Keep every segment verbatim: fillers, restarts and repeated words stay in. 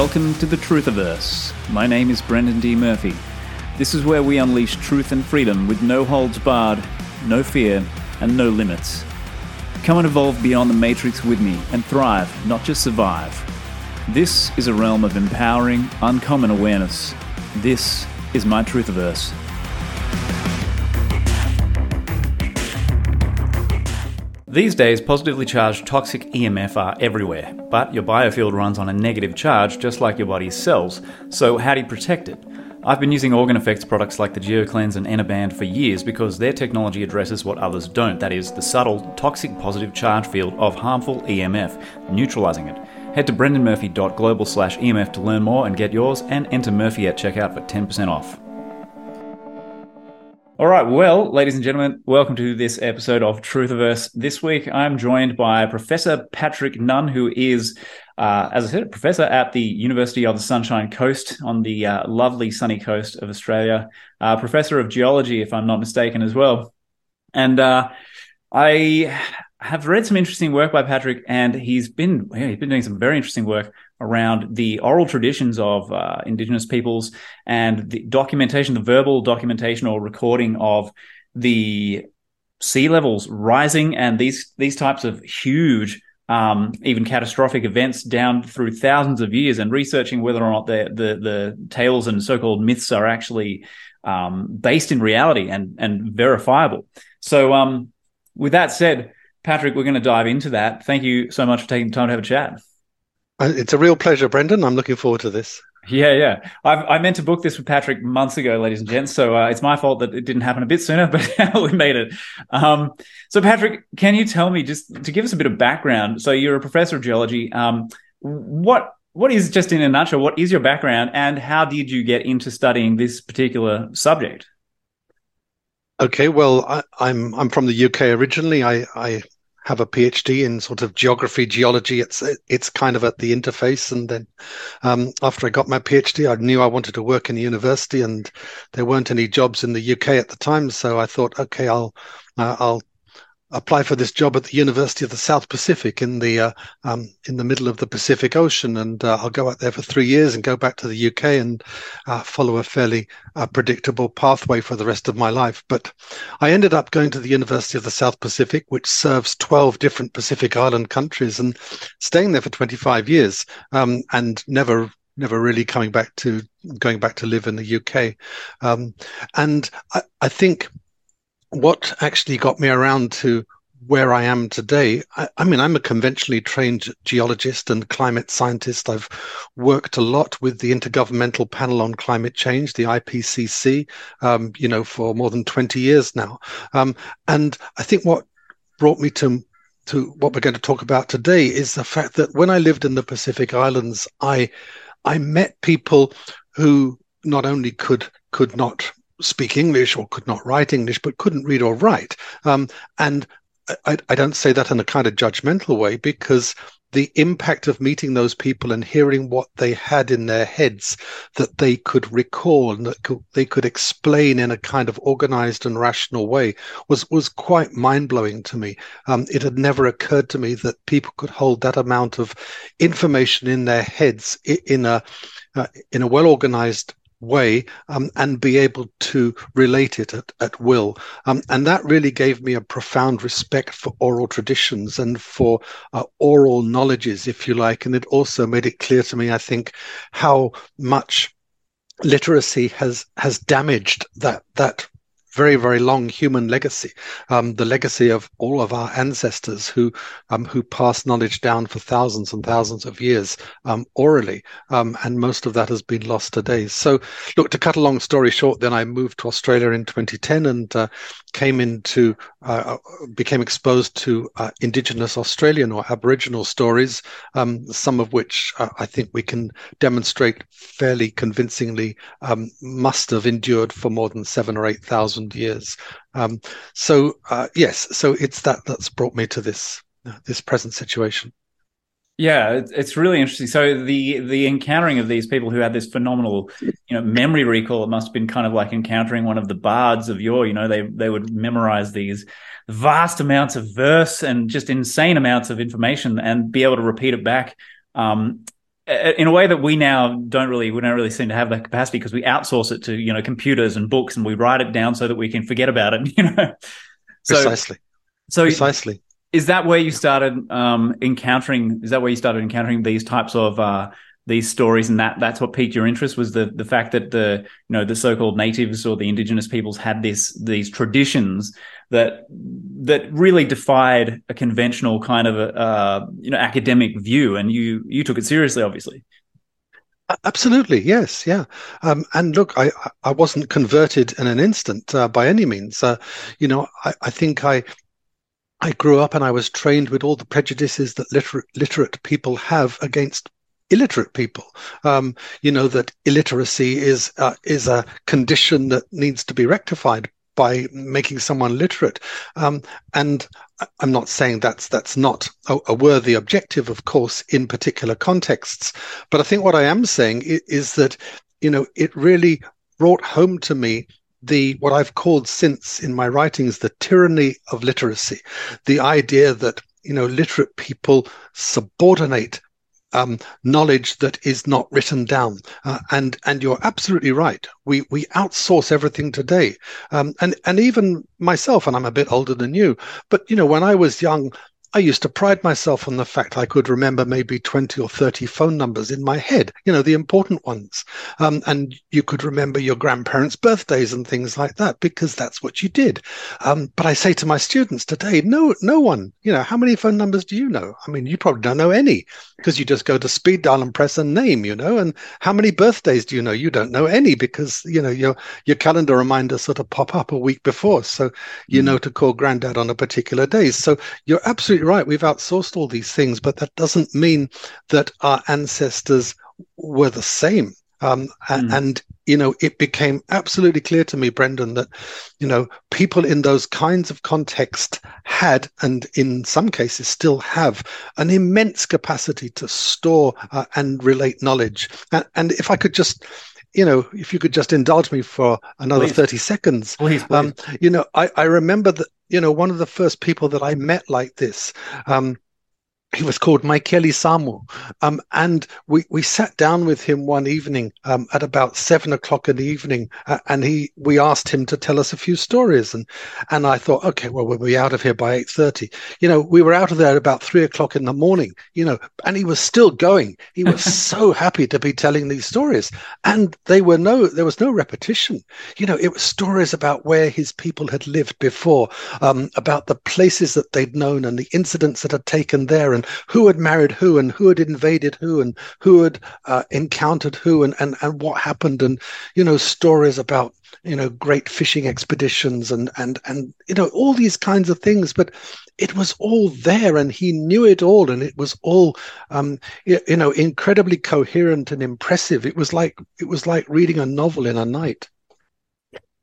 Welcome to the Truthiverse. My name is Brendan D. Murphy. This is where we unleash truth and freedom with no holds barred, no fear, and no limits. Come and evolve beyond the matrix with me and thrive, not just survive. This is a realm of empowering, uncommon awareness. This is my Truthiverse. These days, positively charged toxic E M F are everywhere, but your biofield runs on a negative charge just like your body's cells, so how do you protect it? I've been using Organ Effects products like the GeoCleanse and Enerband for years because their technology addresses what others don't, that is, the subtle, toxic positive charge field of harmful E M F, neutralising it. Head to brendan murphy dot global slash E M F to learn more and get yours, and enter Murphy at checkout for ten percent off. All right, well, ladies and gentlemen, welcome to this episode of Truthiverse. This week, I'm joined by Professor Patrick Nunn, who is, uh, as I said, a professor at the University of the Sunshine Coast on the uh, lovely sunny coast of Australia, uh, professor of geology, if I'm not mistaken, as well. And uh, I have read some interesting work by Patrick, and he's been yeah, he's been doing some very interesting work around the oral traditions of uh, Indigenous peoples and the documentation, the verbal documentation or recording of the sea levels rising and these these types of huge, um, even catastrophic events down through thousands of years, and researching whether or not the the, the tales and so-called myths are actually um, based in reality and, and verifiable. So um, with that said, Patrick, we're going to dive into that. Thank you so much for taking the time to have a chat. It's a real pleasure, Brendan. I'm looking forward to this. Yeah, yeah. I've, I meant to book this with Patrick months ago, ladies and gents, so uh, it's my fault that it didn't happen a bit sooner, but we made it. Um, so, Patrick, can you tell me, just to give us a bit of background, so you're a professor of geology. Um, what what is, just in a nutshell, what is your background, and how did you get into studying this particular subject? Okay, well, I, I'm I'm from the U K originally. I, I have a PhD in sort of geography, geology. It's it's kind of at the interface. And then um, after I got my PhD, I knew I wanted to work in a university, and there weren't any jobs in the U K at the time. So I thought, okay, I'll uh, I'll apply for this job at the University of the South Pacific in the uh, um, in the middle of the Pacific Ocean, and uh, I'll go out there for three years and go back to the U K and uh, follow a fairly uh, predictable pathway for the rest of my life. But I ended up going to the University of the South Pacific, which serves twelve different Pacific Island countries, and staying there for twenty-five years, um, and never never really coming back to going back to live in the U K. Um, and I, I think what actually got me around to where I am today, I, I mean, I'm a conventionally trained geologist and climate scientist. I've worked a lot with the Intergovernmental Panel on Climate Change, the I P C C, um, you know, for more than twenty years now. Um, and I think what brought me to to what we're going to talk about today is the fact that when I lived in the Pacific Islands, I I met people who not only could could not speak English or could not write English, but couldn't read or write. Um, and I, I don't say that in a kind of judgmental way, because the impact of meeting those people and hearing what they had in their heads that they could recall and that could, they could explain in a kind of organized and rational way was, was quite mind-blowing to me. Um, it had never occurred to me that people could hold that amount of information in their heads in a, uh, in a well-organized way um, and be able to relate it at, at will. Um, and that really gave me a profound respect for oral traditions and for uh, oral knowledges, if you like. And it also made it clear to me, I think, how much literacy has has damaged that that very, very long human legacy, um, the legacy of all of our ancestors who um, who passed knowledge down for thousands and thousands of years um, orally, um, and most of that has been lost today. So, look, to cut a long story short, then I moved to Australia in twenty ten and uh, came into, uh, became exposed to uh, Indigenous Australian or Aboriginal stories, um, some of which uh, I think we can demonstrate fairly convincingly um, must have endured for more than seven or eight thousand years. Um, so uh, yes, so it's that that's brought me to this uh, this present situation. Yeah, it's really interesting. So the the encountering of these people who had this phenomenal, you know, memory recall, it must have been kind of like encountering one of the bards of yore. You know, they they would memorize these vast amounts of verse and just insane amounts of information and be able to repeat it back. Um, in a way that we now don't really, we don't really seem to have that capacity because we outsource it to, you know, computers and books, and we write it down so that we can forget about it, you know. So, precisely. So precisely. Is that where you started um, encountering? Is that where you started encountering these types of uh, these stories, and that that's what piqued your interest, was the the fact that the you know the so-called natives or the indigenous peoples had this these traditions that that really defied a conventional kind of a, uh, you know academic view, and you you took it seriously, obviously. Absolutely, yes, yeah. Um, and look, I, I wasn't converted in an instant uh, by any means. Uh, you know, I, I think I. I grew up and I was trained with all the prejudices that literate, literate people have against illiterate people. Um, you know, that illiteracy is uh, is a condition that needs to be rectified by making someone literate. Um, and I'm not saying that's that's not a, a worthy objective, of course, in particular contexts. But I think what I am saying is, is that, you know, it really brought home to me the what I've called since in my writings the tyranny of literacy, the idea that you know literate people subordinate um, knowledge that is not written down, uh, and and you're absolutely right. We we outsource everything today, um, and and even myself, and I'm a bit older than you, but you know when I was young, I used to pride myself on the fact I could remember maybe twenty or thirty phone numbers in my head, you know, the important ones. Um, and you could remember your grandparents' birthdays and things like that because that's what you did. Um, but I say to my students today, no, no one, you know, how many phone numbers do you know? I mean, you probably don't know any because you just go to speed dial and press a name, you know, and how many birthdays do you know? You don't know any because, you know, your, your calendar reminders sort of pop up a week before. So, you know, to call granddad on a particular day. So you're absolutely right, we've outsourced all these things, but that doesn't mean that our ancestors were the same. Um, mm. And, you know, it became absolutely clear to me, Brendan, that, you know, people in those kinds of contexts had, and in some cases still have, an immense capacity to store uh, and relate knowledge. And, and if I could just... you know, if you could just indulge me for another please. thirty seconds. Please, please. Um, you know, I, I remember that, you know, one of the first people that I met like this, um, he was called Mikeli Samu. Um, and we, we sat down with him one evening um, at about seven o'clock in the evening. Uh, and he we asked him to tell us a few stories. And and I thought, OK, well, we'll be out of here by eight thirty. You know, we were out of there at about three o'clock in the morning, you know, and he was still going. He was so happy to be telling these stories. And they were no there was no repetition. You know, it was stories about where his people had lived before, um, about the places that they'd known and the incidents that had taken there, and who had married who, and who had invaded who, and who had uh, encountered who, and, and, and what happened, and, you know, stories about, you know, great fishing expeditions and, and, and, you know, all these kinds of things. But it was all there, and he knew it all, and it was all, um, you, you know, incredibly coherent and impressive. It was like it was like reading a novel in a night.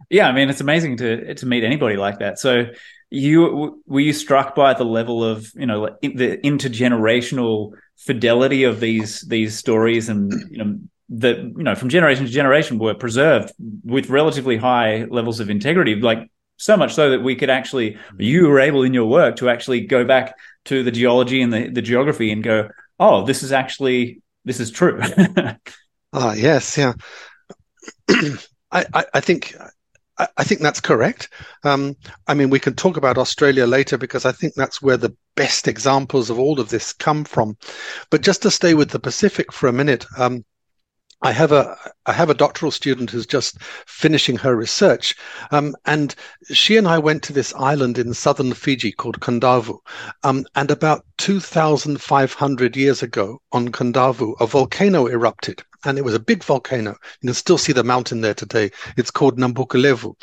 Yeah, I mean, it's amazing to to meet anybody like that. So you were you struck by the level of, you know, like the intergenerational fidelity of these these stories, and, you know, that, you know, from generation to generation were preserved with relatively high levels of integrity, like so much so that we could actually, you were able in your work to actually go back to the geology and the, the geography and go, oh, this is actually, this is true. Ah, oh, yes, yeah. I, I, I think... I think that's correct. Um, I mean, we can talk about Australia later because I think that's where the best examples of all of this come from. But just to stay with the Pacific for a minute, um, I have a I have a doctoral student who's just finishing her research, um, and she and I went to this island in southern Fiji called Kandavu, um, and about two thousand five hundred years ago on Kandavu, a volcano erupted. And it was a big volcano. You can still see the mountain there today. It's called Nambukalevu.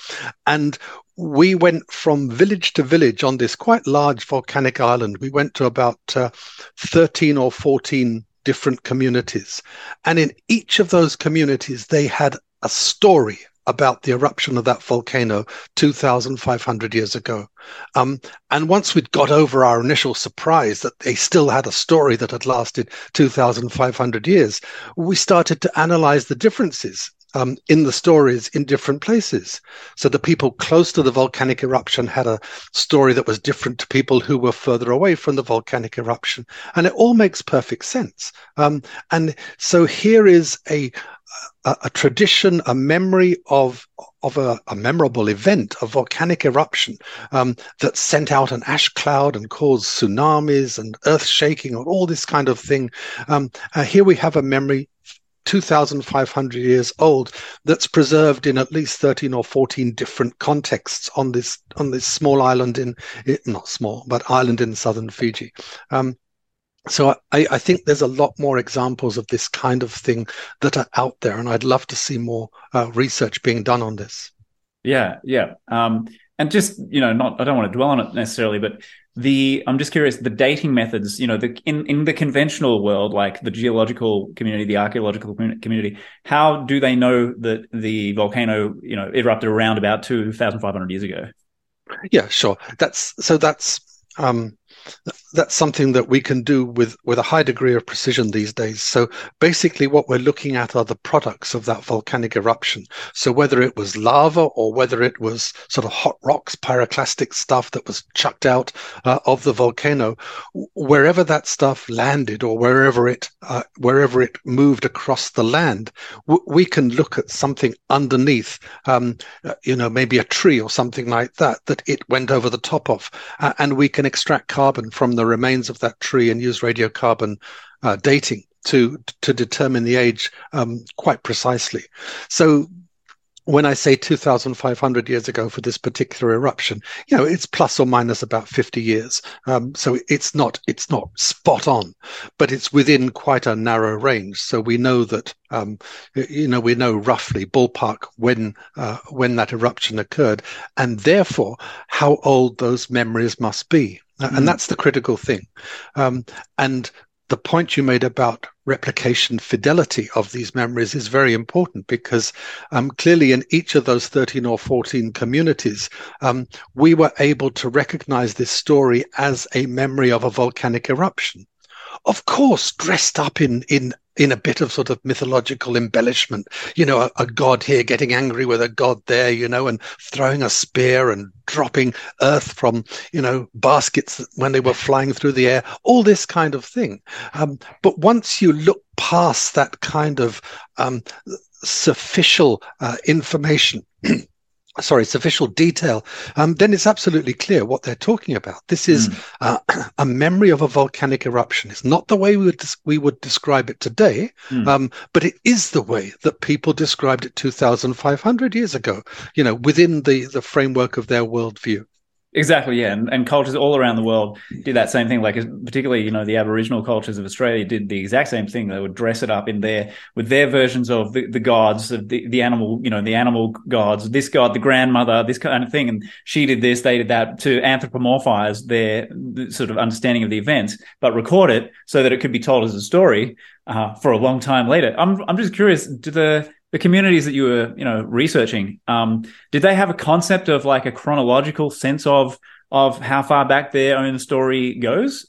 And we went from village to village on this quite large volcanic island. We went to about uh, thirteen or fourteen different communities. And in each of those communities, they had a story about the eruption of that volcano two thousand five hundred years ago. Um, and once we'd got over our initial surprise that they still had a story that had lasted two thousand five hundred years, we started to analyze the differences. um, in the stories in different places. So the people close to the volcanic eruption had a story that was different to people who were further away from the volcanic eruption. And it all makes perfect sense. Um, and so here is a A, a tradition, a memory of of a, a memorable event, a volcanic eruption um, that sent out an ash cloud and caused tsunamis and earth shaking or all this kind of thing. Um, uh, here we have a memory two thousand five hundred years old that's preserved in at least thirteen or fourteen different contexts on this on this small island in, in not small, but island in southern Fiji. Um, So I, I think there's a lot more examples of this kind of thing that are out there, and I'd love to see more uh, research being done on this. Yeah, yeah. Um, and just, you know, not I don't want to dwell on it necessarily, but the I'm just curious, the dating methods, you know, the in, in the conventional world, like the geological community, the archaeological community, how do they know that the volcano, you know, erupted around about two thousand five hundred years ago? Yeah, sure. That's so that's... Um, that's something that we can do with, with a high degree of precision these days. So basically what we're looking at are the products of that volcanic eruption. So whether it was lava or whether it was sort of hot rocks, pyroclastic stuff that was chucked out uh, of the volcano, wherever that stuff landed or wherever it uh, wherever it moved across the land, w- we can look at something underneath, um, uh, you know, maybe a tree or something like that, that it went over the top of, uh, and we can extract carbon from the remains of that tree and use radiocarbon uh, dating to to determine the age um, quite precisely. So when I say two thousand five hundred years ago for this particular eruption, you know, it's plus or minus about fifty years. Um, so it's not it's not spot on, but it's within quite a narrow range. So we know that um, you know we know roughly ballpark when uh, when that eruption occurred, and therefore how old those memories must be. And that's the critical thing. Um, and the point you made about replication fidelity of these memories is very important, because um, clearly in each of those thirteen or fourteen communities, um, we were able to recognize this story as a memory of a volcanic eruption. Of course, dressed up in in in a bit of sort of mythological embellishment, you know, a, a god here getting angry with a god there, you know, and throwing a spear and dropping earth from, you know, baskets when they were flying through the air, all this kind of thing. Um, but once you look past that kind of um, superficial uh, information, sorry, sufficient detail, um, then it's absolutely clear what they're talking about. This is mm. uh, a memory of a volcanic eruption. It's not the way we would, we would describe it today, mm. um, but it is the way that people described it two thousand five hundred years ago, you know, within the, the framework of their worldview. Exactly, yeah. And, and cultures all around the world did that same thing. Like particularly, you know, the Aboriginal cultures of Australia did the exact same thing. They would dress it up in their with their versions of the, the gods, of the, the animal, you know, the animal gods, this god, the grandmother, this kind of thing. And she did this, they did that, to anthropomorphize their sort of understanding of the events, but record it so that it could be told as a story uh, for a long time later. I'm I'm just curious, do the The communities that you were, you know, researching, um, did they have a concept of like a chronological sense of of how far back their own story goes?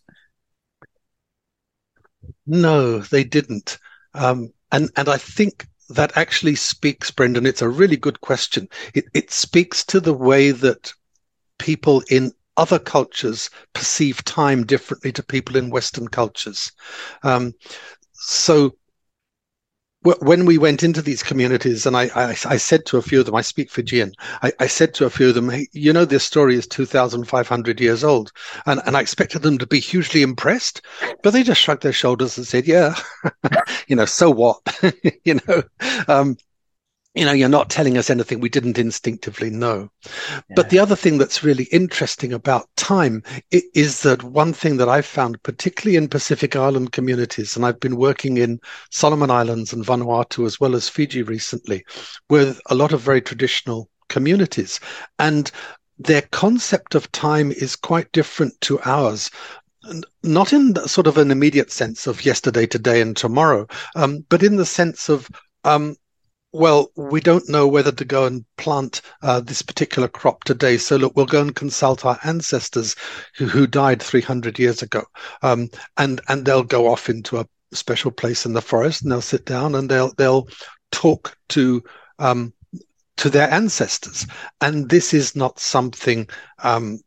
No, they didn't, um, and and I think that actually speaks, Brendan. It's a really good question. It it speaks to the way that people in other cultures perceive time differently to people in Western cultures. Um, so. When we went into these communities, and I, I, I said to a few of them, I speak Fijian, I, I said to a few of them, hey, you know, this story is two thousand five hundred years old. And, and I expected them to be hugely impressed, but they just shrugged their shoulders and said, yeah, you know, so what? you know, um, you know, you're not telling us anything we didn't instinctively know. Yeah. But the other thing that's really interesting about time is that one thing that I've found, particularly in Pacific Island communities, and I've been working in Solomon Islands and Vanuatu as well as Fiji recently, with a lot of very traditional communities. And their concept of time is quite different to ours. Not in sort of an immediate sense of yesterday, today, and tomorrow, um, but in the sense of... Um, well, we don't know whether to go and plant uh, this particular crop today. So look, we'll go and consult our ancestors who, who died three hundred years ago. Um, and, and they'll go off into a special place in the forest and they'll sit down and they'll, they'll talk to um, to their ancestors. And this is not something um,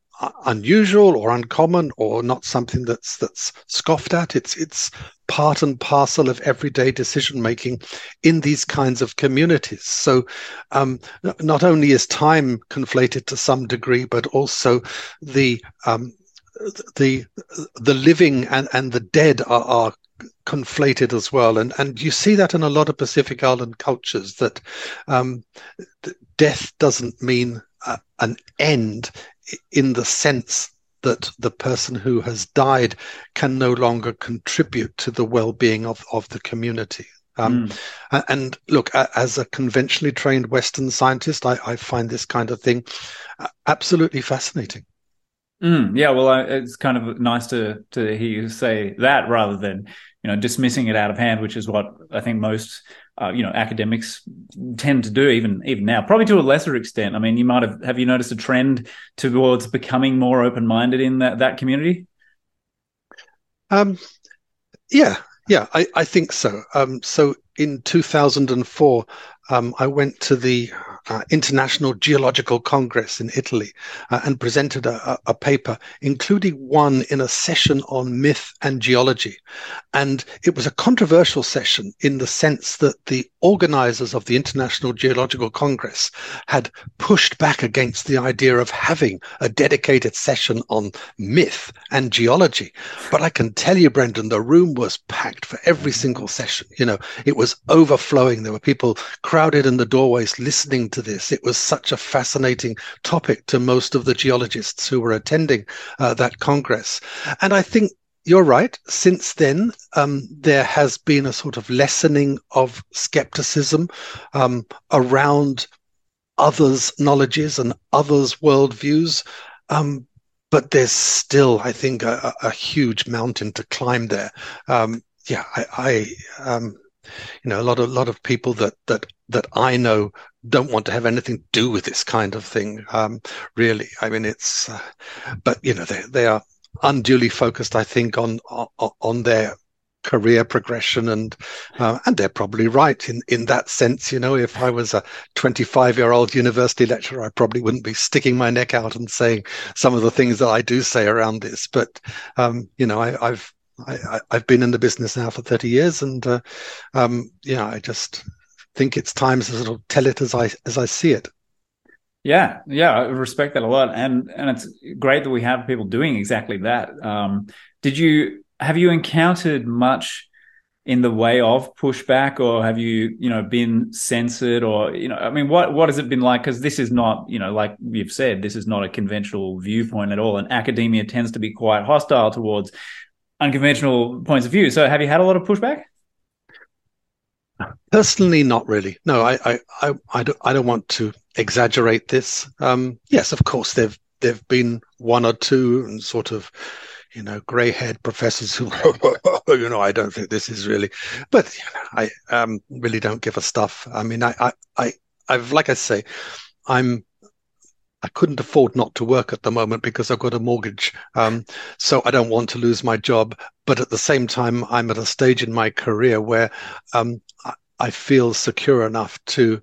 unusual or uncommon, or not something that's that's scoffed at. It's it's part and parcel of everyday decision making in these kinds of communities. So um, not only is time conflated to some degree, but also the um, the the living and, and the dead are, are conflated as well. And and you see that in a lot of Pacific Island cultures, that um, death doesn't mean uh, an end in the sense that the person who has died can no longer contribute to the well-being of, of the community. Um, mm. And look, as a conventionally trained Western scientist, I, I find this kind of thing absolutely fascinating. Mm, yeah, well, I, it's kind of nice to to hear you say that rather than, you know, dismissing it out of hand, which is what I think most, uh, you know, academics tend to do even even now, probably to a lesser extent. I mean, you might have, have you noticed a trend towards becoming more open-minded in that, that community? Um, yeah, yeah, I, I think so. Um, so in two thousand four, um, I went to the Uh, International Geological Congress in Italy uh, and presented a, a paper, including one in a session on myth and geology. And it was a controversial session in the sense that the organizers of the International Geological Congress had pushed back against the idea of having a dedicated session on myth and geology. But I can tell you, Brendan, the room was packed for every single session. You know, it was overflowing. There were people crowded in the doorways listening to to this. It was such a fascinating topic to most of the geologists who were attending uh, that Congress. And I think you're right. Since then, um, there has been a sort of lessening of skepticism um, around others' knowledges and others' worldviews. Um, but there's still, I think, a, a huge mountain to climb there. Um, yeah, I, I um, you know, a lot of, lot of people that, that, that I know don't want to have anything to do with this kind of thing, um, really. I mean, it's, uh, but you know, they they are unduly focused, I think, on on, on their career progression, and uh, and they're probably right in, in that sense. You know, if I was a twenty-five-year-old university lecturer, I probably wouldn't be sticking my neck out and saying some of the things that I do say around this. But um, you know, I, I've I, I've been in the business now for thirty years, and uh, um, yeah, I just. think it's time to sort of tell it as I as I see it. Yeah, yeah, I respect that a lot, and and it's great that we have people doing exactly that. Um, did you have you encountered much in the way of pushback, or have you you know been censored, or you know I mean what what has it been like? Because this is not you know like you've said, this is not a conventional viewpoint at all, and academia tends to be quite hostile towards unconventional points of view. So have you had a lot of pushback? Personally, not really. No, I, I, I, I, don't, I don't want to exaggerate this. Um, yes, of course, there've there've been one or two and sort of, you know, grey-haired professors who, you know, I don't think this is really. But you know, I um, really don't give a stuff. I mean, I, I, I, I've like I say, I'm. I couldn't afford not to work at the moment because I've got a mortgage. Um, so I don't want to lose my job. But at the same time, I'm at a stage in my career where um, I feel secure enough to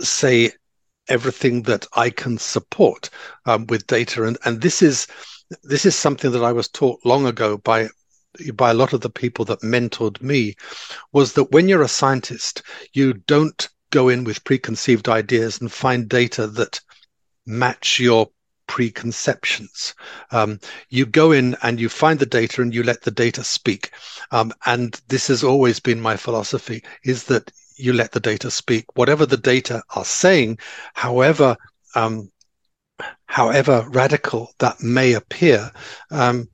say everything that I can support um, with data. And, and this is this is something that I was taught long ago by by a lot of the people that mentored me, was that when you're a scientist, you don't go in with preconceived ideas and find data that match your preconceptions. Um, you go in and you find the data and you let the data speak. Um, and this has always been my philosophy, is that you let the data speak. Whatever the data are saying, however um, however radical that may appear, um,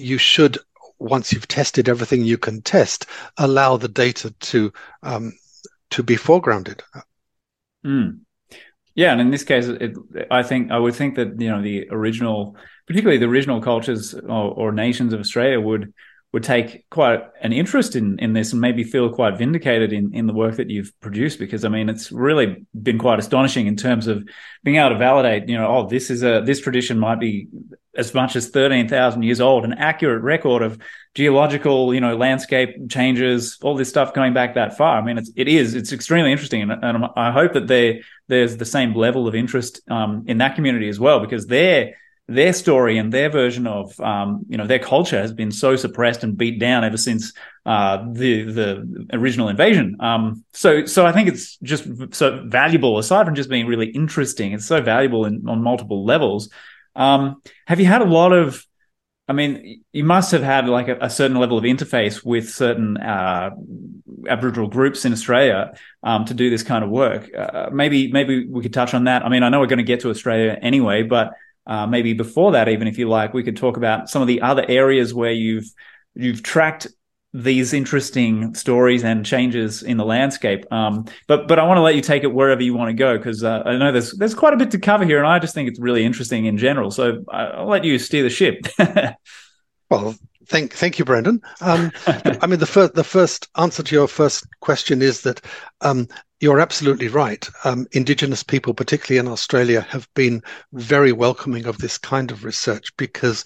you should, once you've tested everything you can test, allow the data to um, to be foregrounded. Mm. Yeah, and in this case, it, I think I would think that you know the original, particularly the original cultures or, or nations of Australia would would take quite an interest in, in this and maybe feel quite vindicated in, in the work that you've produced, because, I mean, it's really been quite astonishing in terms of being able to validate, you know, oh, this is a this tradition might be as much as thirteen thousand years old, an accurate record of geological, you know, landscape changes, all this stuff going back that far. I mean, it's, it is, it's extremely interesting. And, and I hope that they, there's the same level of interest um, in that community as well, because they're, their story and their version of, um, you know, their culture has been so suppressed and beat down ever since uh, the the original invasion. Um, so, so I think it's just so valuable. Aside from just being really interesting, it's so valuable in, on multiple levels. Um, have you had a lot of? I mean, you must have had like a, a certain level of interface with certain uh, Aboriginal groups in Australia um, to do this kind of work. Uh, maybe, maybe we could touch on that. I mean, I know we're going to get to Australia anyway, but. Uh, maybe before that, even if you like, we could talk about some of the other areas where you've you've tracked these interesting stories and changes in the landscape. Um, but but I want to let you take it wherever you want to go, because uh, I know there's there's quite a bit to cover here, and I just think it's really interesting in general. So I'll let you steer the ship. Well, thank thank you, Brendan. Um, I mean, the first the first answer to your first question is that. Um, You're absolutely right. Um, Indigenous people, particularly in Australia, have been very welcoming of this kind of research, because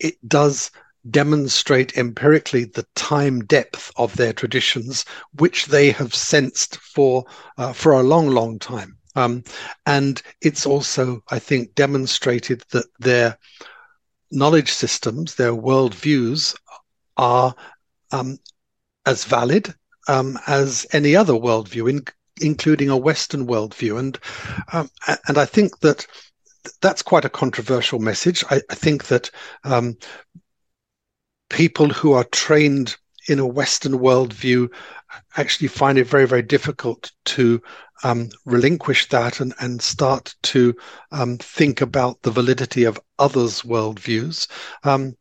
it does demonstrate empirically the time depth of their traditions, which they have sensed for uh, for a long, long time. Um, and it's also, I think, demonstrated that their knowledge systems, their worldviews, are um, as valid um, as any other worldview, in including a Western worldview. And um, and I think that that's quite a controversial message. I, I think that um, people who are trained in a Western worldview actually find it very, very difficult to um, relinquish that and, and start to um, think about the validity of others' worldviews. Um,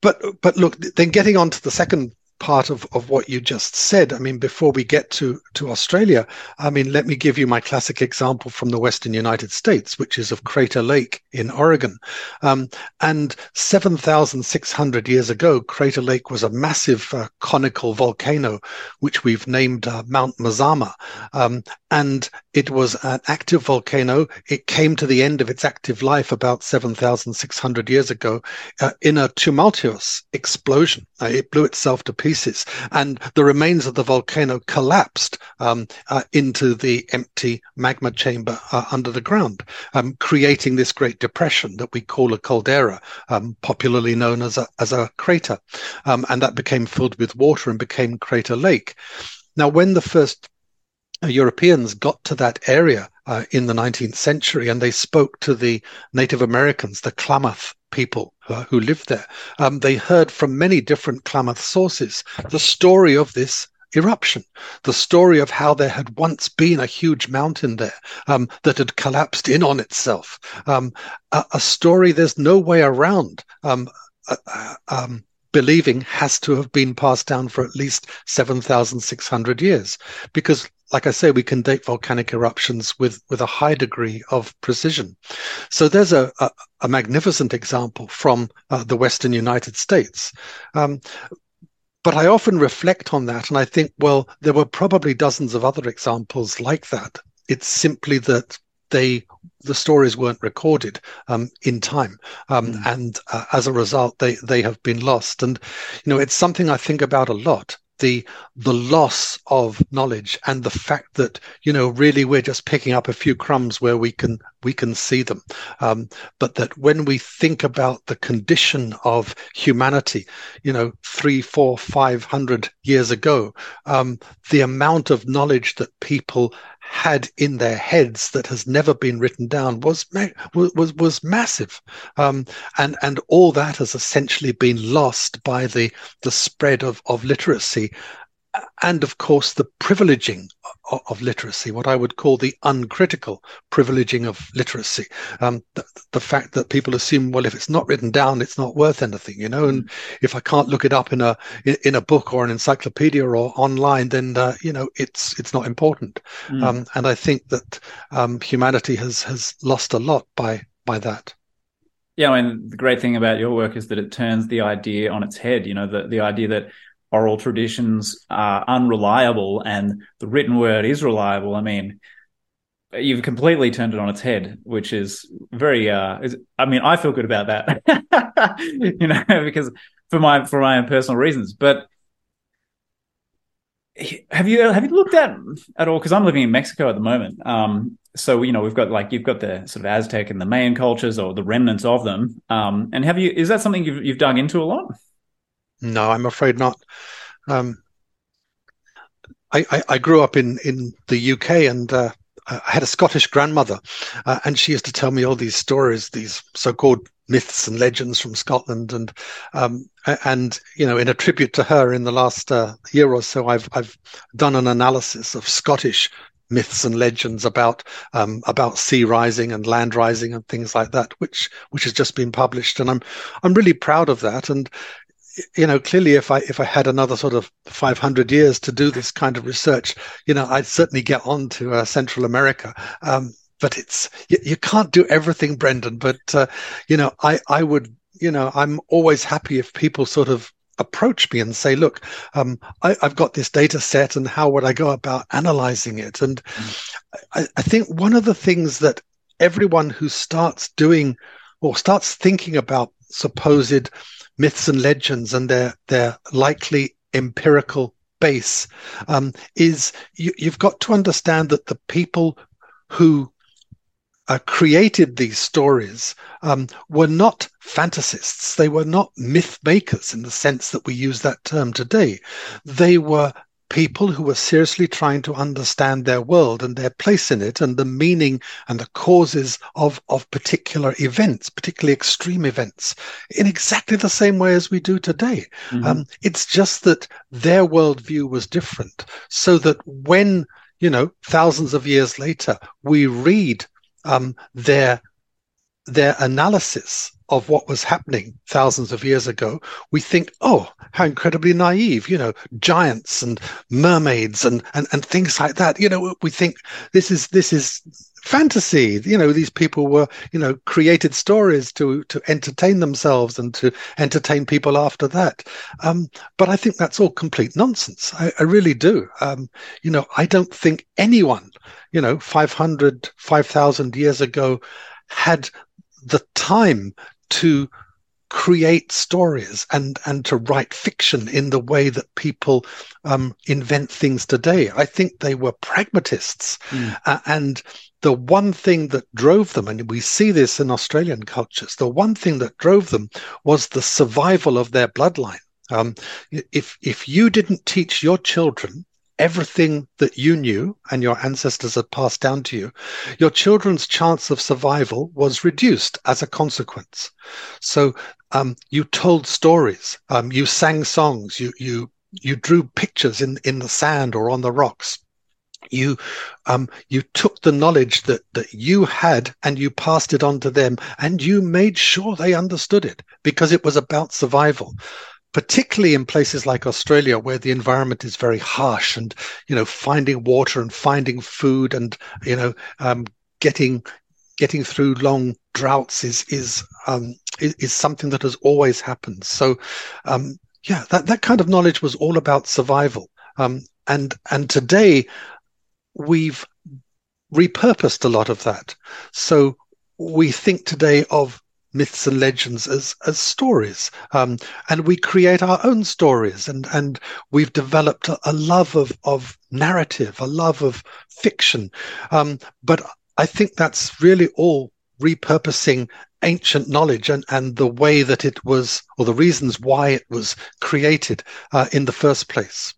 but, but look, then getting on to the second part of, of what you just said. I mean, before we get to, to Australia, I mean, let me give you my classic example from the Western United States, which is of Crater Lake in Oregon. Um, and seven thousand six hundred years ago, Crater Lake was a massive uh, conical volcano, which we've named uh, Mount Mazama. Um, and it was an active volcano. It came to the end of its active life about seven thousand six hundred years ago uh, in a tumultuous explosion. Uh, it blew itself to pieces. Pieces, and the remains of the volcano collapsed um, uh, into the empty magma chamber uh, under the ground, um, creating this great depression that we call a caldera, um, popularly known as a, as a crater. Um, and that became filled with water and became Crater Lake. Now, when the first Europeans got to that area uh, in the nineteenth century, and they spoke to the Native Americans, the Klamath people uh, who lived there, um, they heard from many different Klamath sources the story of this eruption, the story of how there had once been a huge mountain there um, that had collapsed in on itself, um, a, a story there's no way around um, uh, um, believing has to have been passed down for at least seven thousand six hundred years, because like I say, we can date volcanic eruptions with, with a high degree of precision. So there's a, a, a magnificent example from uh, the Western United States. Um, but I often reflect on that and I think, well, there were probably dozens of other examples like that. It's simply that they the stories weren't recorded um, in time. Um, mm. And uh, as a result, they, they have been lost. And, you know, it's something I think about a lot. The the loss of knowledge and the fact that, you know, really we're just picking up a few crumbs where we can we can see them. Um, but that when we think about the condition of humanity, you know, three, four, five hundred years ago, um, the amount of knowledge that people had in their heads that has never been written down was was was massive, um, and and all that has essentially been lost by the the spread of of literacy, and of course the privileging of, of literacy, what I would call the uncritical privileging of literacy, um, the, the fact that people assume, well, if it's not written down, it's not worth anything, you know, and if I can't look it up in a in, in a book or an encyclopedia or online, then uh, you know it's it's not important. Mm. Um, and I think that um, humanity has has lost a lot by by that. Yeah, I mean, the great thing about your work is that it turns the idea on its head, you know, the, the idea that oral traditions are unreliable and the written word is reliable. I mean, you've completely turned it on its head, which is very, uh, is, I mean, I feel good about that, you know, because for my, for my own personal reasons. But have you, have you looked at at all? Cause I'm living in Mexico at the moment. Um, so, you know, we've got like, you've got the sort of Aztec and the Mayan cultures or the remnants of them. Um, and have you, is that something you've, you've dug into a lot? No, I'm afraid not. Um, I, I, I grew up in, in the U K and, uh, I had a Scottish grandmother, uh, and she used to tell me all these stories, these so-called myths and legends from Scotland. And um, and you know, in a tribute to her, in the last uh, year or so, I've I've done an analysis of Scottish myths and legends about um, about sea rising and land rising and things like that, which which has just been published, and I'm I'm really proud of that. And you know, clearly, if I if I had another sort of five hundred years to do this kind of research, you know, I'd certainly get on to uh, Central America. Um, but it's you, you can't do everything, Brendan. But uh, you know, I I would you know I'm always happy if people sort of approach me and say, look, um, I, I've got this data set, and how would I go about analyzing it? And mm. I, I think one of the things that everyone who starts doing or starts thinking about supposed myths and legends and their their likely empirical base um, is you, you've got to understand that the people who uh, created these stories um, were not fantasists. They were not myth makers in the sense that we use that term today. They were people who were seriously trying to understand their world and their place in it and the meaning and the causes of, of particular events, particularly extreme events, in exactly the same way as we do today. Mm-hmm. Um, it's just that their worldview was different, so that when, you know, thousands of years later, we read um, their their analysis of what was happening thousands of years ago, we think, oh, how incredibly naive, you know, giants and mermaids and, and, and things like that. You know, we think this is this is fantasy. You know, these people were, you know, created stories to, to entertain themselves and to entertain people after that. Um, but I think that's all complete nonsense. I, I really do. Um, you know, I don't think anyone, you know, five hundred, five thousand years ago had the time to create stories and, and to write fiction in the way that people um, invent things today. I think they were pragmatists. Mm. Uh, and the one thing that drove them, and we see this in Australian cultures, the one thing that drove them was the survival of their bloodline. Um, if if you didn't teach your children everything that you knew and your ancestors had passed down to you, your children's chance of survival was reduced as a consequence. So um, you told stories, um, you sang songs, you you you drew pictures in, in the sand or on the rocks. You um, you took the knowledge that, that you had and you passed it on to them, and you made sure they understood it because it was about survival. Particularly in places like Australia, where the environment is very harsh, and you know, finding water and finding food, and you know, um, getting getting through long droughts is is um, is, is something that has always happened. So, um, yeah, that that kind of knowledge was all about survival. Um, and and today, we've repurposed a lot of that. So we think today of myths and legends as as stories, um, and we create our own stories, and and we've developed a, a love of of narrative, a love of fiction, um, but I think that's really all repurposing ancient knowledge and and the way that it was, or the reasons why it was created uh, in the first place.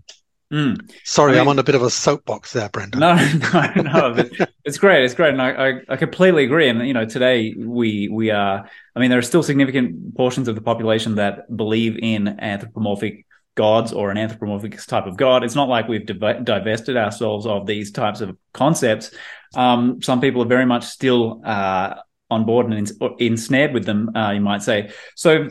Mm. Sorry, I mean, I'm on a bit of a soapbox there, Brendan. No, no, no. But it's great. It's great. And I, I, I completely agree. And, you know, today we we are, I mean, there are still significant portions of the population that believe in anthropomorphic gods or an anthropomorphic type of god. It's not like we've div- divested ourselves of these types of concepts. Um, some people are very much still uh, on board and in, ensnared with them, uh, you might say. So,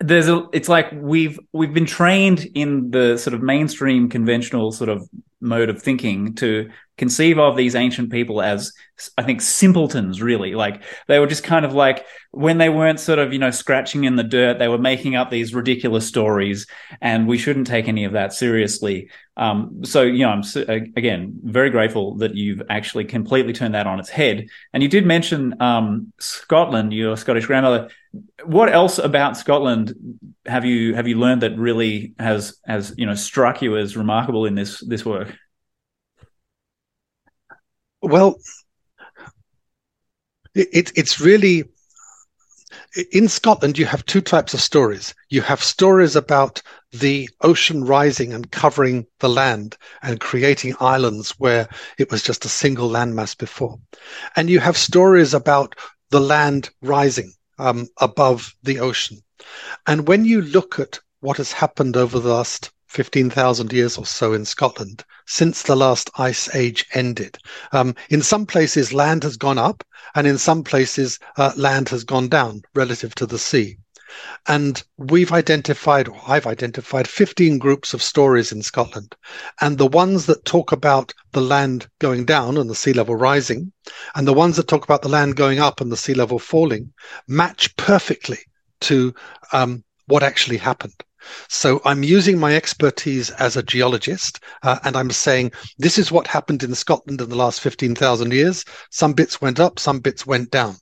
There's a, it's like we've we've been trained in the sort of mainstream conventional sort of mode of thinking to conceive of these ancient people as, I think, simpletons, really. Like, they were just kind of like, when they weren't sort of, you know, scratching in the dirt, they were making up these ridiculous stories, and we shouldn't take any of that seriously. Um, so, you know, I'm, again, very grateful that you've actually completely turned that on its head. And you did mention um, Scotland, your Scottish grandmother. What else about Scotland have you have you learned that really has, has you know, struck you as remarkable in this this work? Well, it, it's really, in Scotland, you have two types of stories. You have stories about the ocean rising and covering the land and creating islands where it was just a single landmass before. And you have stories about the land rising um, above the ocean. And when you look at what has happened over the last fifteen thousand years or so in Scotland, since the last ice age ended. Um, in some places, land has gone up, and in some places, uh, land has gone down relative to the sea. And we've identified, or I've identified, fifteen groups of stories in Scotland. And the ones that talk about the land going down and the sea level rising, and the ones that talk about the land going up and the sea level falling, match perfectly to um, what actually happened. So I'm using my expertise as a geologist, uh, and I'm saying this is what happened in Scotland in the last fifteen thousand years. Some bits went up, some bits went down.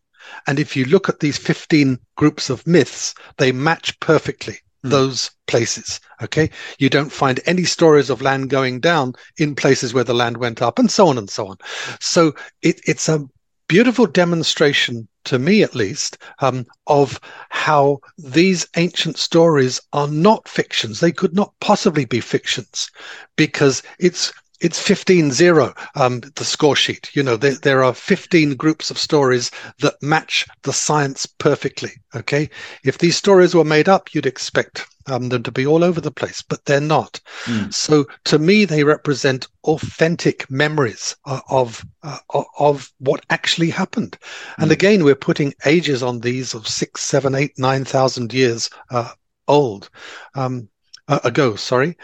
And if you look at these fifteen groups of myths, they match perfectly mm. those places. Okay, you don't find any stories of land going down in places where the land went up, and so on and so on. So it, it's a beautiful demonstration, to me at least, um, of how these ancient stories are not fictions. They could not possibly be fictions, because it's it's fifteen zero, um, the score sheet. You know, there, there are fifteen groups of stories that match the science perfectly, okay? If these stories were made up, you'd expect um, them to be all over the place, but they're not. Mm. So to me, they represent authentic memories uh, of uh, of what actually happened. Mm. And again, we're putting ages on these of six, seven, eight, nine thousand years uh, old. Um, Uh, ago, sorry.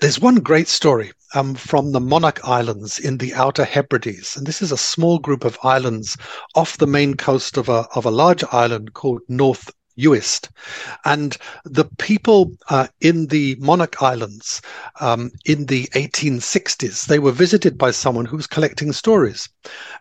There's one great story um, from the Monach Islands in the Outer Hebrides, and this is a small group of islands off the main coast of a of a large island called North Uist. And the people uh, in the Monach Islands um, in the eighteen sixties, they were visited by someone who was collecting stories,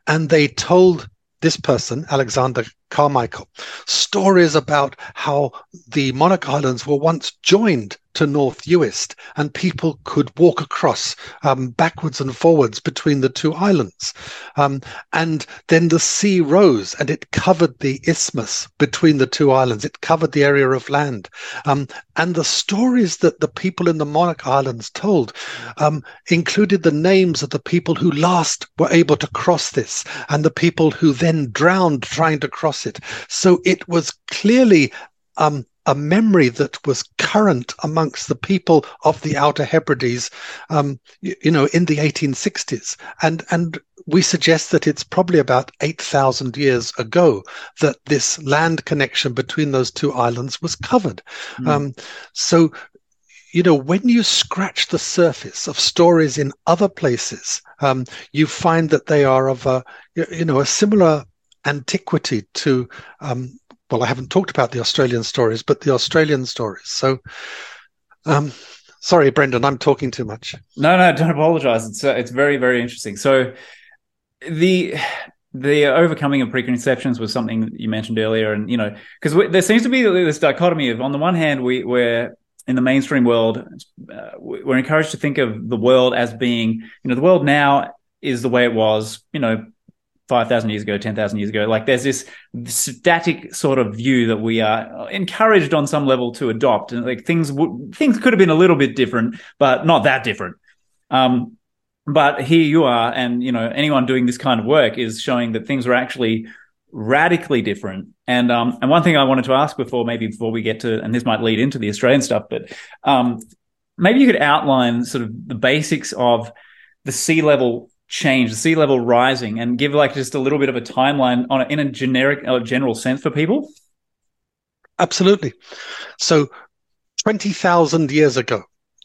and they told this person, Alexander Carmichael, stories about how the Monach Islands were once joined to North Uist, and people could walk across um, backwards and forwards between the two islands. Um, and then the sea rose and it covered the isthmus between the two islands. It covered the area of land. Um, and the stories that the people in the Monach Islands told um, included the names of the people who last were able to cross this, and the people who then drowned trying to cross it. So it was clearly um, a memory that was current amongst the people of the Outer Hebrides, um, you, you know, in the eighteen sixties. And and we suggest that it's probably about eight thousand years ago that this land connection between those two islands was covered. Mm. Um, so, you know, when you scratch the surface of stories in other places, um, you find that they are of a, you know, a similar antiquity to um, well, I haven't talked about the Australian stories, but the Australian stories. So, um, sorry, Brendan, I'm talking too much. No, no, don't apologise. It's uh, it's very, very interesting. So, the the overcoming of preconceptions was something that you mentioned earlier, and you know, because there seems to be this dichotomy of, on the one hand, we we're in the mainstream world, uh, we're encouraged to think of the world as being, you know, the world now is the way it was, you know, five thousand years ago, ten thousand years ago. Like, there's this static sort of view that we are encouraged on some level to adopt. And like things w- things could have been a little bit different, but not that different. Um, but here you are, and, you know, anyone doing this kind of work is showing that things are actually radically different. And um, and one thing I wanted to ask before, maybe before we get to, and this might lead into the Australian stuff, but um, maybe you could outline sort of the basics of the sea level change, the sea level rising, and give like just a little bit of a timeline on a, in a generic or general sense for people? Absolutely. So twenty thousand years ago,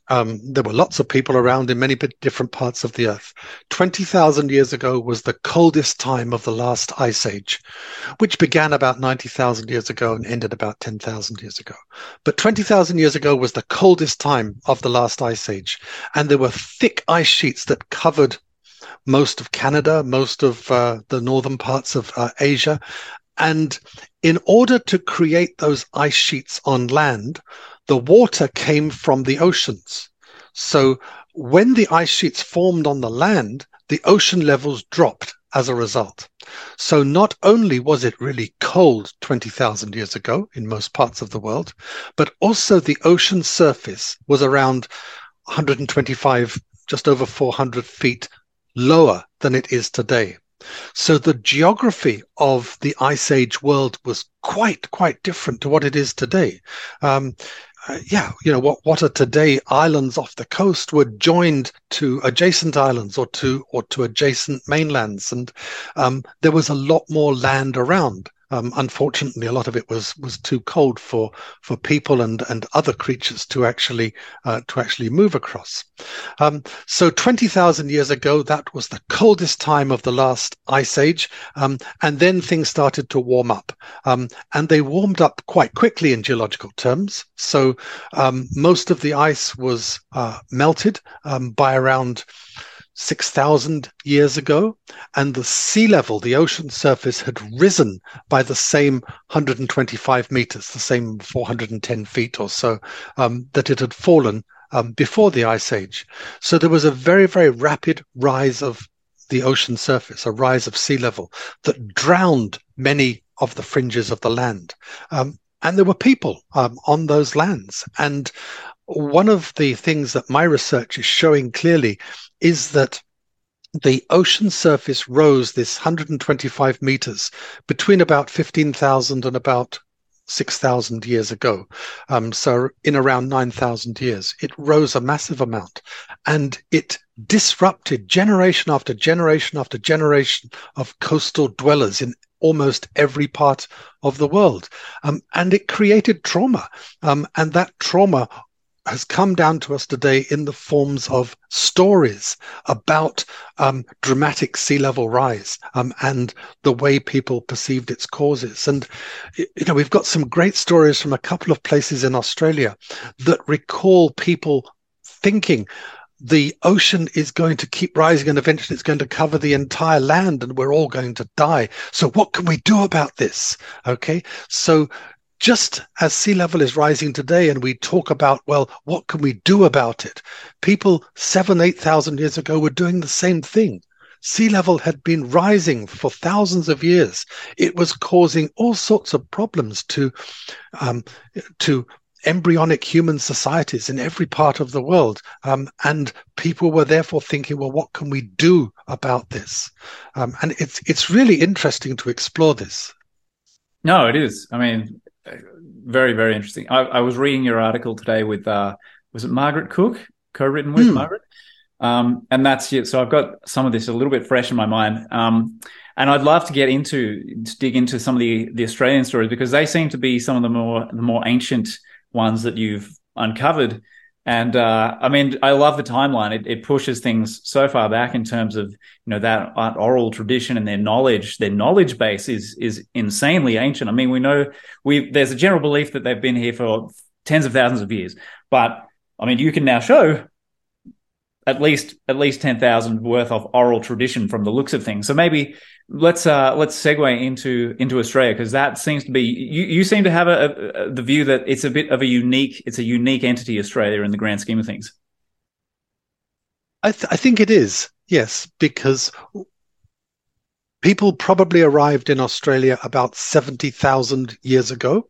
Um, there were lots of people around in many different parts of the Earth. twenty thousand years ago was the coldest time of the last ice age, which began about ninety thousand years ago and ended about ten thousand years ago. But twenty thousand years ago was the coldest time of the last ice age, and there were thick ice sheets that covered most of Canada, most of uh, the northern parts of uh, Asia. And in order to create those ice sheets on land, the water came from the oceans. So when the ice sheets formed on the land, the ocean levels dropped as a result. So not only was it really cold twenty thousand years ago in most parts of the world, but also the ocean surface was around one hundred twenty-five, just over four hundred feet lower than it is today. So the geography of the Ice Age world was quite, quite different to what it is today. Um, uh, yeah, you know, what, what are today islands off the coast were joined to adjacent islands or to or to adjacent mainlands. And um, there was a lot more land around. Um, unfortunately, a lot of it was was too cold for for people and and other creatures to actually uh, to actually move across. Um, so twenty thousand years ago, that was the coldest time of the last ice age, um, and then things started to warm up, um, and they warmed up quite quickly in geological terms. So um, most of the ice was uh, melted um, by around six thousand years ago, and the sea level, the ocean surface, had risen by the same one hundred twenty-five meters, the same four hundred ten feet or so um, that it had fallen um, before the Ice Age. So there was a very, very rapid rise of the ocean surface, a rise of sea level that drowned many of the fringes of the land. Um, and there were people um, on those lands. And one of the things that my research is showing clearly is that the ocean surface rose this one hundred twenty-five meters between about fifteen thousand and about six thousand years ago. Um, so in around nine thousand years, it rose a massive amount, and it disrupted generation after generation after generation of coastal dwellers in almost every part of the world. Um, and it created trauma. Um, and that trauma has come down to us today in the forms of stories about um, dramatic sea level rise um, and the way people perceived its causes. And, you know, we've got some great stories from a couple of places in Australia that recall people thinking the ocean is going to keep rising and eventually it's going to cover the entire land and we're all going to die. So what can we do about this? Okay, so just as sea level is rising today and we talk about, well, what can we do about it? People seven, eight thousand years ago were doing the same thing. Sea level had been rising for thousands of years. It was causing all sorts of problems to um, to embryonic human societies in every part of the world. Um, and people were therefore thinking, well, what can we do about this? Um, and it's it's really interesting to explore this. No, it is. I mean, very, very interesting. I, I was reading your article today with, uh, was it Margaret Cook, co-written with mm. Margaret? Um, and that's it. So I've got some of this a little bit fresh in my mind. Um, and I'd love to get into, to dig into some of the, the Australian stories, because they seem to be some of the more, the more ancient ones that you've uncovered. And, uh, I mean, I love the timeline. It, it pushes things so far back in terms of, you know, that oral tradition and their knowledge. Their knowledge base is is insanely ancient. I mean, we know we there's a general belief that they've been here for tens of thousands of years. But, I mean, you can now show at least at least ten thousand worth of oral tradition from the looks of things. So maybe let's uh, let's segue into into Australia, because that seems to be you, you seem to have a, a, the view that it's a bit of a unique it's a unique entity, Australia, in the grand scheme of things. I, th- I think it is, yes, because people probably arrived in Australia about seventy thousand years ago,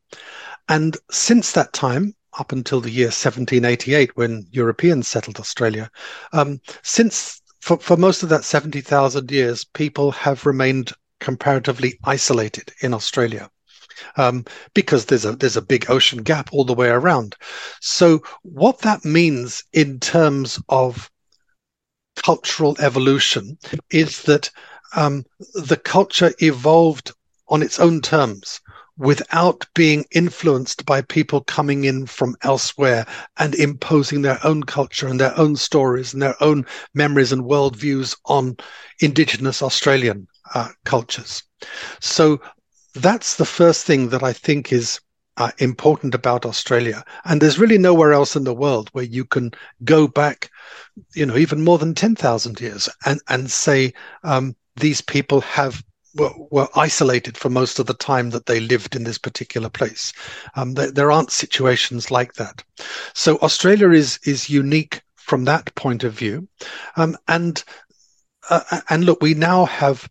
and since that time, up until the year seventeen eighty-eight, when Europeans settled Australia. Um, since, for, for most of that seventy thousand years, people have remained comparatively isolated in Australia um, because there's a there's a big ocean gap all the way around. So what that means in terms of cultural evolution is that um, the culture evolved on its own terms, without being influenced by people coming in from elsewhere and imposing their own culture and their own stories and their own memories and worldviews on Indigenous Australian uh, cultures. So that's the first thing that I think is uh, important about Australia. And there's really nowhere else in the world where you can go back, you know, even more than ten thousand years and, and say um, these people have were isolated for most of the time that they lived in this particular place. Um, there, there aren't situations like that. So Australia is is unique from that point of view. Um, and uh, and look, we now have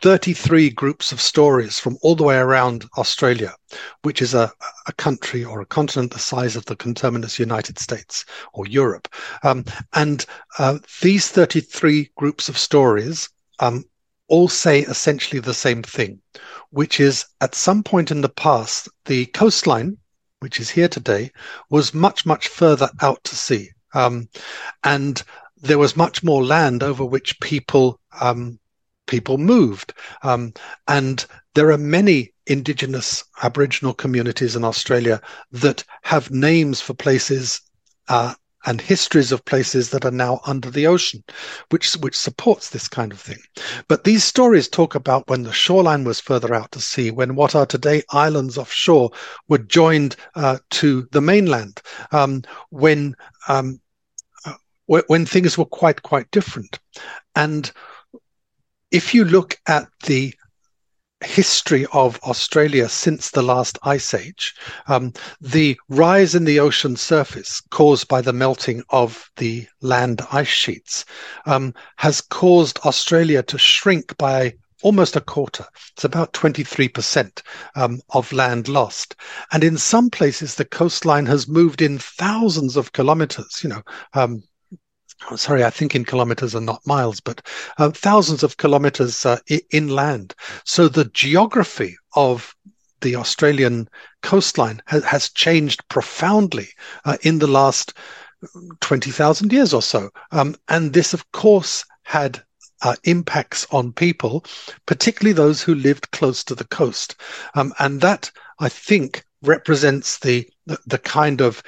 thirty-three groups of stories from all the way around Australia, which is a, a country or a continent the size of the conterminous United States or Europe. Um, and uh, these thirty-three groups of stories um, all say essentially the same thing, which is at some point in the past, the coastline, which is here today, was much, much further out to sea. Um, and there was much more land over which people um, people moved. Um, and there are many Indigenous Aboriginal communities in Australia that have names for places uh, and histories of places that are now under the ocean, which which supports this kind of thing. But these stories talk about when the shoreline was further out to sea, when what are today islands offshore were joined uh, to the mainland, um, when um, w- when things were quite, quite different. And if you look at the history of Australia since the last ice age, um, the rise in the ocean surface caused by the melting of the land ice sheets um, has caused Australia to shrink by almost a quarter. It's about twenty-three percent um, of land lost. And in some places, the coastline has moved in thousands of kilometers, you know, um, Sorry, I think in kilometers and not miles, but uh, thousands of kilometers uh, I- inland. So the geography of the Australian coastline ha- has changed profoundly uh, in the last twenty thousand years or so. Um, and this, of course, had uh, impacts on people, particularly those who lived close to the coast. Um, and that, I think, represents the the, the kind of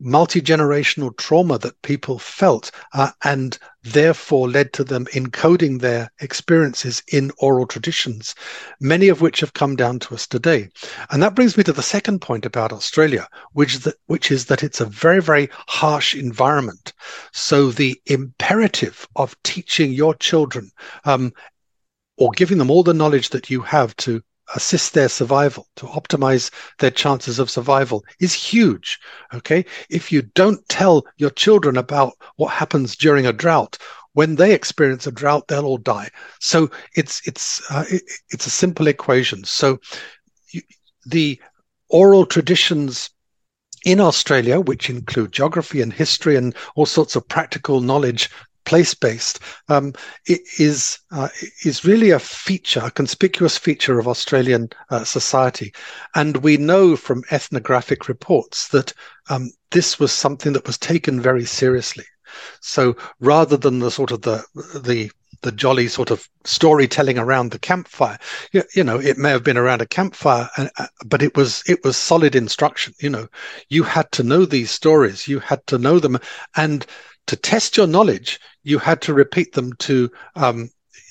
multi-generational trauma that people felt uh, and therefore led to them encoding their experiences in oral traditions, many of which have come down to us today. And that brings me to the second point about Australia, which, the, which is that it's a very, very harsh environment. So the imperative of teaching your children um, or giving them all the knowledge that you have to assist their survival, to optimize their chances of survival, is huge. Okay, if you don't tell your children about what happens during a drought, when they experience a drought, they'll all die. So it's it's uh, it, it's a simple equation. So you, the oral traditions in Australia, which include geography and history and all sorts of practical knowledge, place-based, um, is uh, is really a feature, a conspicuous feature of Australian uh, society. And we know from ethnographic reports that um, this was something that was taken very seriously. So rather than the sort of the the the jolly sort of storytelling around the campfire, you, you know, it may have been around a campfire, and, uh, but it was it was solid instruction. You know, you had to know these stories, you had to know them, and to test your knowledge, you had to repeat them to, um,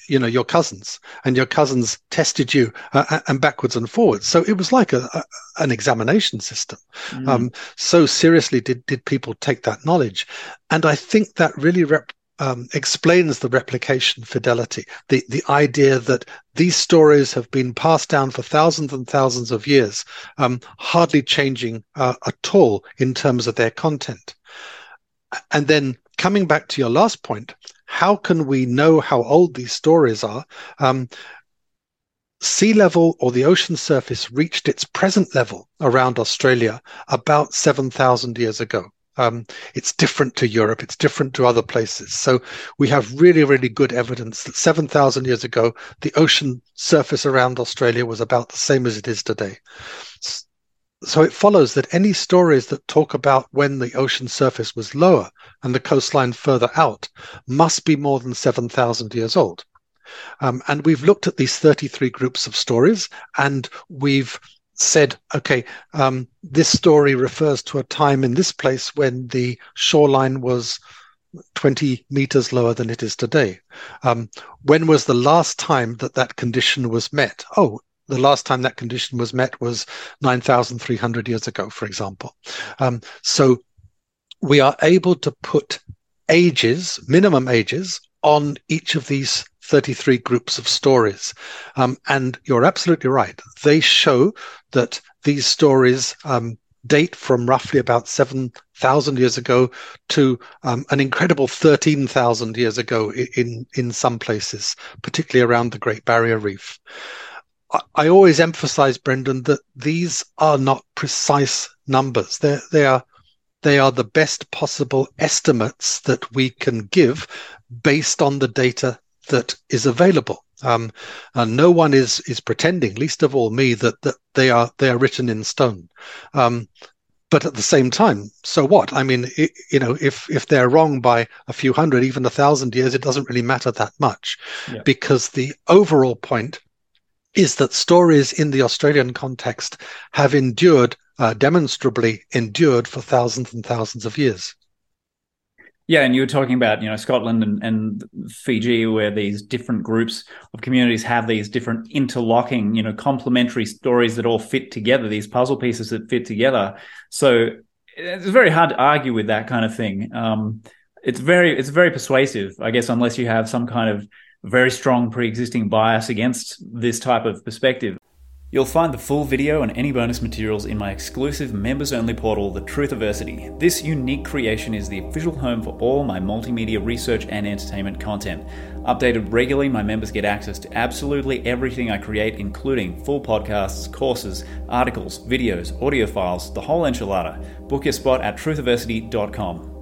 you know, your cousins, and your cousins tested you uh, and backwards and forwards. So it was like a, a an examination system. Mm. Um, so seriously did did people take that knowledge, and I think that really rep, um, explains the replication fidelity, the the idea that these stories have been passed down for thousands and thousands of years, um, hardly changing uh, at all in terms of their content, and then. Coming back to your last point, how can we know how old these stories are? Um, sea level or the ocean surface reached its present level around Australia about seven thousand years ago. Um, it's different to Europe. It's different to other places. So we have really, really good evidence that seven thousand years ago, the ocean surface around Australia was about the same as it is today. So it follows that any stories that talk about when the ocean surface was lower and the coastline further out must be more than seven thousand years old. Um, and we've looked at these thirty-three groups of stories, and we've said, okay, um, this story refers to a time in this place when the shoreline was twenty meters lower than it is today. Um, when was the last time that that condition was met? Oh, the last time that condition was met was nine thousand three hundred years ago, for example. Um, so we are able to put ages, minimum ages, on each of these thirty-three groups of stories. Um, and you're absolutely right. They show that these stories um, date from roughly about seven thousand years ago to um, an incredible thirteen thousand years ago in, in some places, particularly around the Great Barrier Reef. I, I always emphasize, Brendan, that these are not precise numbers. They're, they are They are the best possible estimates that we can give based on the data that is available. Um, and no one is is pretending, least of all me, that, that they are they are written in stone. Um, but at the same time, so what? I mean, it, you know, if if they're wrong by a few hundred, even a thousand years, it doesn't really matter that much, yeah. Because the overall point is that stories in the Australian context have endured Uh, demonstrably endured for thousands and thousands of years. Yeah, and you were talking about, you know, Scotland and, and Fiji, where these different groups of communities have these different interlocking, you know, complementary stories that all fit together, these puzzle pieces that fit together. So it's very hard to argue with that kind of thing. Um, it's very, it's very persuasive, I guess, unless you have some kind of very strong pre-existing bias against this type of perspective. You'll find the full video and any bonus materials in my exclusive members-only portal, the Truthiversity. This unique creation is the official home for all my multimedia research and entertainment content. Updated regularly, my members get access to absolutely everything I create, including full podcasts, courses, articles, videos, audio files, the whole enchilada. Book your spot at truthiversity dot com.